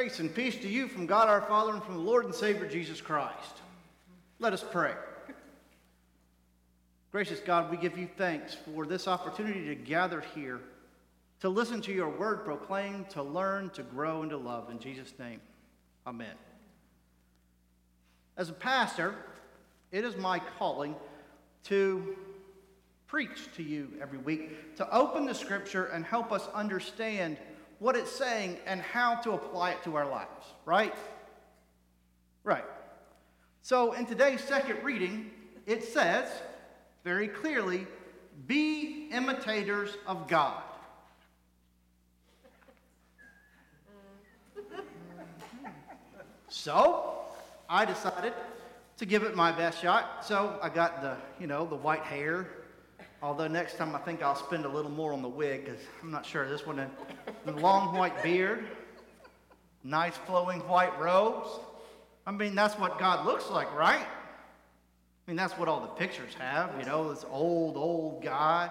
Grace and peace to you from God our Father and from the Lord and Savior Jesus Christ. Let us pray. Gracious God, we give you thanks for this opportunity to gather here, to listen to your word proclaimed, to learn, to grow, and to love. In Jesus' name, amen. As a pastor, it is my calling to preach to you every week, to open the scripture and help us understand what it's saying and how to apply it to our lives, right? Right. So in today's second reading, it says very clearly, be imitators of God. So I decided to give it my best shot. So I got the white hair. Although next time I think I'll spend a little more on the wig because I'm not sure. This one, the long white beard, nice flowing white robes. I mean, that's what God looks like, right? I mean, that's what all the pictures have. You know, this old guy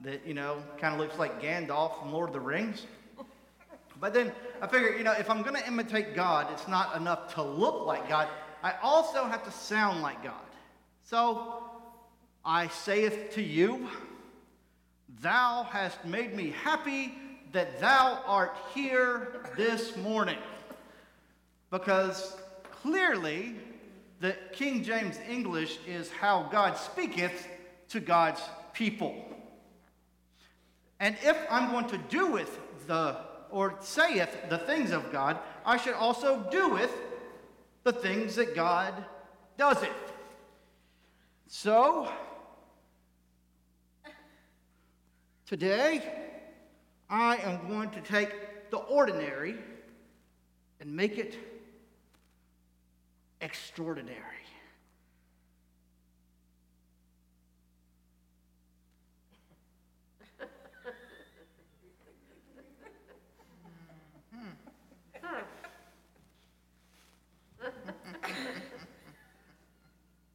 that, kind of looks like Gandalf from Lord of the Rings. But then I figured, if I'm going to imitate God, it's not enough to look like God. I also have to sound like God. So I saith to you, thou hast made me happy that thou art here this morning. Because clearly, the King James English is how God speaketh to God's people. And if I'm going to doeth saith the things of God, I should also doeth the things that God doeseth. So today, I am going to take the ordinary and make it extraordinary.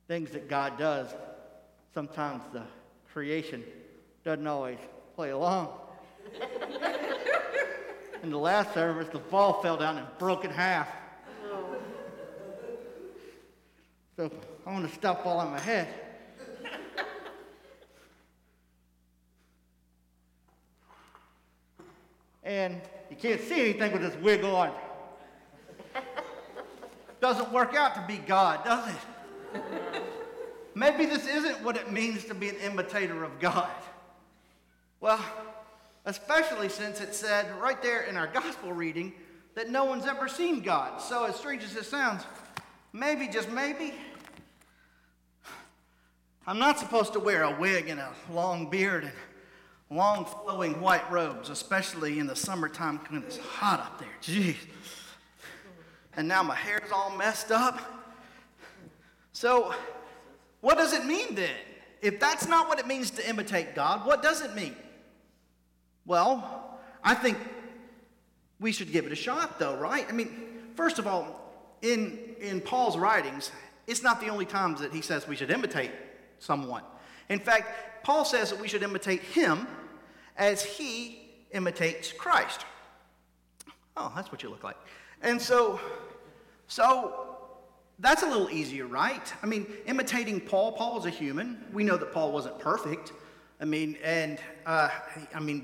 Things that God does, sometimes the creation doesn't always play along. In the last service, the ball fell down and broke in half. Oh. So I want to stop all in my head. And you can't see anything with this wig on. Doesn't work out to be God, does it? Maybe this isn't what it means to be an imitator of God. Well, especially since it said right there in our gospel reading that no one's ever seen God. So as strange as it sounds, maybe, just maybe, I'm not supposed to wear a wig and a long beard and long flowing white robes, especially in the summertime when it's hot up there. Jeez. And now my hair's all messed up. So what does it mean then? If that's not what it means to imitate God, what does it mean? Well, I think we should give it a shot, though, right? I mean, first of all, in Paul's writings, it's not the only times that he says we should imitate someone. In fact, Paul says that we should imitate him as he imitates Christ. Oh, that's what you look like. And so that's a little easier, right? I mean, imitating Paul. Paul was a human. We know that Paul wasn't perfect. I mean,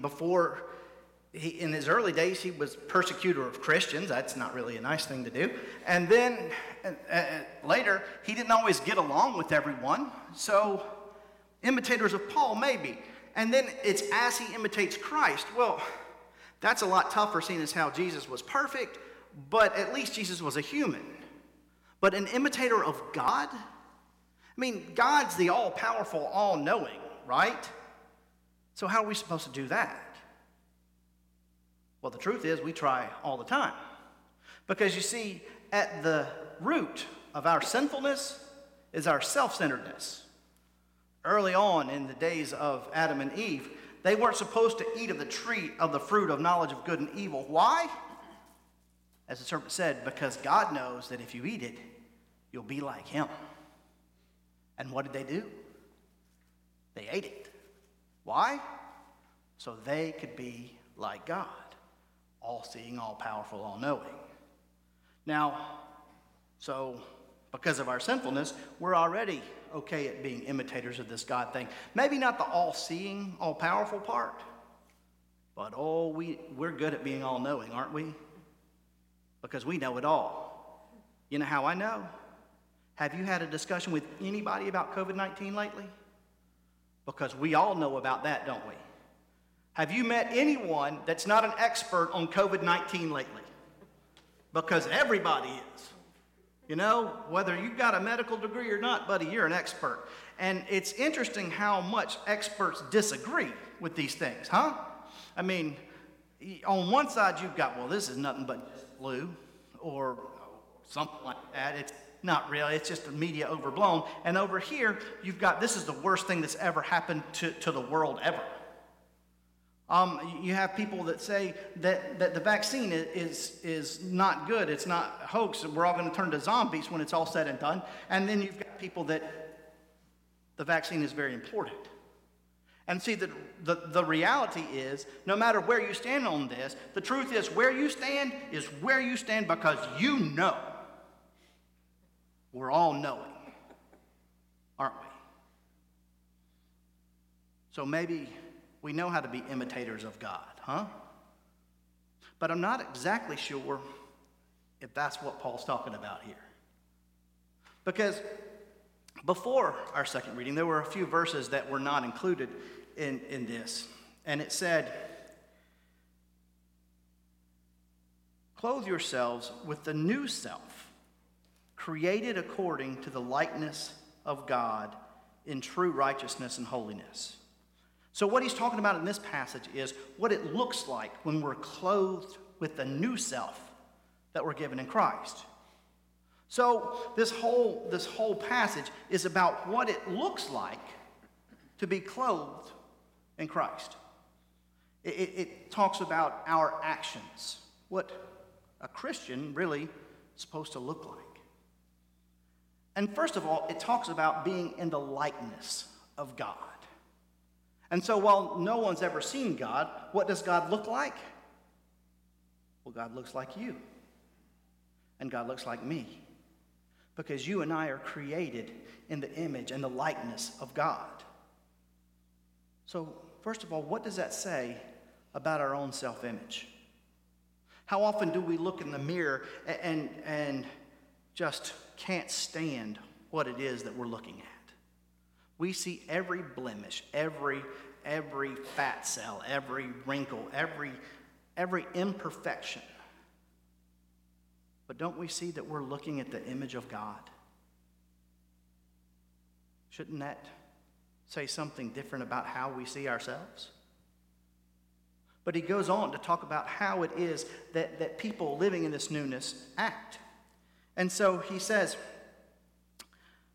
before in his early days, he was persecutor of Christians. That's not really a nice thing to do. And then later, he didn't always get along with everyone. So imitators of Paul, maybe. And then it's as he imitates Christ. Well, that's a lot tougher, seeing as how Jesus was perfect, but at least Jesus was a human. But an imitator of God? I mean, God's the all-powerful, all-knowing, right? So how are we supposed to do that? Well, the truth is we try all the time. Because you see, at the root of our sinfulness is our self-centeredness. Early on in the days of Adam and Eve, they weren't supposed to eat of the tree of the fruit of knowledge of good and evil. Why? As the serpent said, because God knows that if you eat it, you'll be like him. And what did they do? They ate it. Why? So they could be like God, all-seeing, all-powerful, all-knowing. Now, so because of our sinfulness, we're already okay at being imitators of this God thing. Maybe not the all-seeing, all-powerful part, but oh, we're good at being all-knowing, aren't we? Because we know it all. You know how I know? Have you had a discussion with anybody about COVID-19 lately? Because we all know about that, don't we? Have you met anyone that's not an expert on COVID-19 lately? Because everybody is. You know, whether you've got a medical degree or not, buddy, you're an expert. And it's interesting how much experts disagree with these things, huh? I mean, on one side you've got, well, this is nothing but just flu or something like that. It's not really. It's just the media overblown. And over here, you've got, this is the worst thing that's ever happened to the world ever. You have people that say that the vaccine is not good. It's not a hoax. We're all going to turn to zombies when it's all said and done. And then you've got people that the vaccine is very important. And see, the reality is, no matter where you stand on this, the truth is where you stand because you know. We're all knowing, aren't we? So maybe we know how to be imitators of God, huh? But I'm not exactly sure if that's what Paul's talking about here. Because before our second reading, there were a few verses that were not included in this. And it said, "Clothe yourselves with the new self, created according to the likeness of God in true righteousness and holiness." So what he's talking about in this passage is what it looks like when we're clothed with the new self that we're given in Christ. So this whole passage is about what it looks like to be clothed in Christ. It talks about our actions, what a Christian really is supposed to look like. And first of all, it talks about being in the likeness of God. And so while no one's ever seen God, what does God look like? Well, God looks like you. And God looks like me. Because you and I are created in the image and the likeness of God. So, first of all, what does that say about our own self-image? How often do we look in the mirror and just can't stand what it is that we're looking at? We see every blemish, every fat cell, every wrinkle, every imperfection. But don't we see that we're looking at the image of God? Shouldn't that say something different about how we see ourselves? But he goes on to talk about how it is that people living in this newness act. And so he says,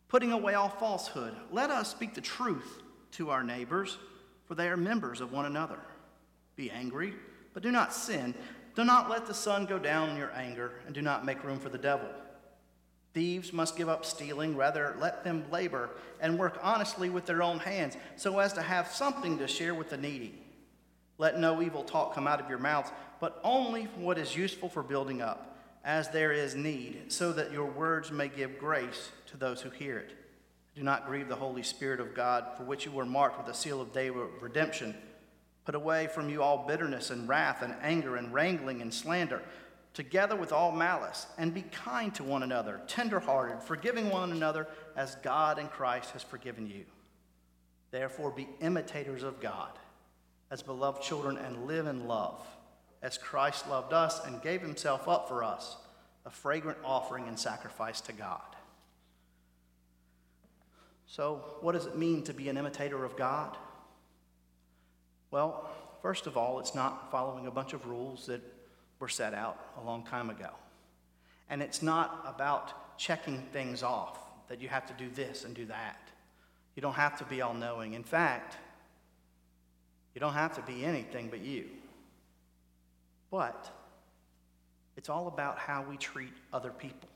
"Putting away all falsehood, let us speak the truth to our neighbors, for they are members of one another. Be angry, but do not sin. Do not let the sun go down in your anger, and do not make room for the devil. Thieves must give up stealing, rather let them labor and work honestly with their own hands, so as to have something to share with the needy. Let no evil talk come out of your mouths, but only what is useful for building up, as there is need, so that your words may give grace to those who hear it. Do not grieve the Holy Spirit of God, for which you were marked with the seal of day of redemption. Put away from you all bitterness and wrath and anger and wrangling and slander, together with all malice, and be kind to one another, tenderhearted, forgiving one another, as God in Christ has forgiven you. Therefore be imitators of God, as beloved children, and live in love, as Christ loved us and gave himself up for us, a fragrant offering and sacrifice to God." So, what does it mean to be an imitator of God? Well, first of all, it's not following a bunch of rules that were set out a long time ago. And it's not about checking things off, that you have to do this and do that. You don't have to be all-knowing. In fact, you don't have to be anything but you. But it's all about how we treat other people.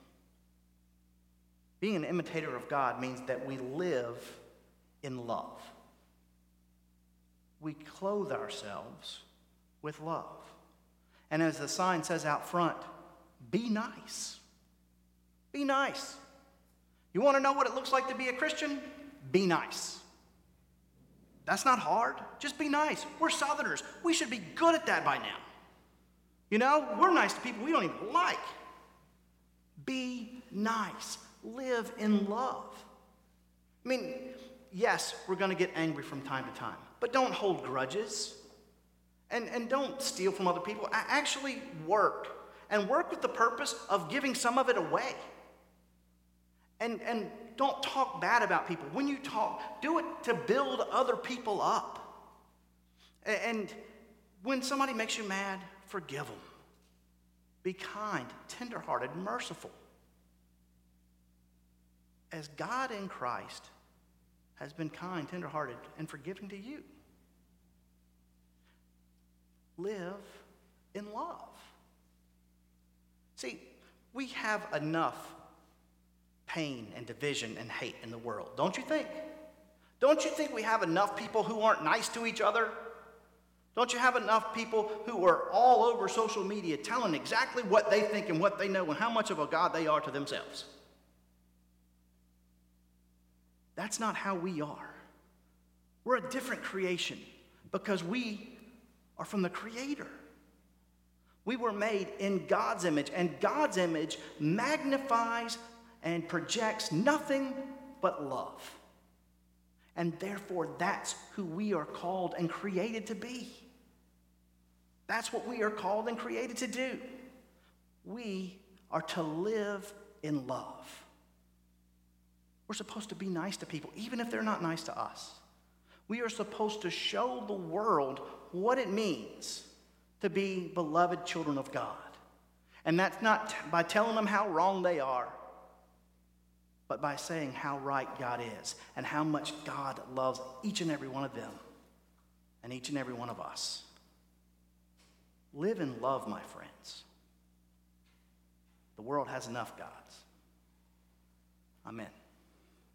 Being an imitator of God means that we live in love. We clothe ourselves with love. And as the sign says out front, be nice. Be nice. You want to know what it looks like to be a Christian? Be nice. That's not hard. Just be nice. We're Southerners. We should be good at that by now. You know, we're nice to people we don't even like. Be nice. Live in love. I mean, yes, we're going to get angry from time to time, but don't hold grudges. And don't steal from other people. Actually work. And work with the purpose of giving some of it away. And don't talk bad about people. When you talk, do it to build other people up. And when somebody makes you mad, forgive them. Be kind, tenderhearted, merciful. As God in Christ has been kind, tenderhearted, and forgiving to you. Live in love. See, we have enough pain and division and hate in the world, don't you think? Don't you think we have enough people who aren't nice to each other? Don't you have enough people who are all over social media telling exactly what they think and what they know and how much of a God they are to themselves? That's not how we are. We're a different creation because we are from the Creator. We were made in God's image, and God's image magnifies and projects nothing but love. And therefore, that's who we are called and created to be. That's what we are called and created to do. We are to live in love. We're supposed to be nice to people, even if they're not nice to us. We are supposed to show the world what it means to be beloved children of God. And that's not by telling them how wrong they are, but by saying how right God is and how much God loves each and every one of them and each and every one of us. Live in love, my friends. The world has enough gods. Amen.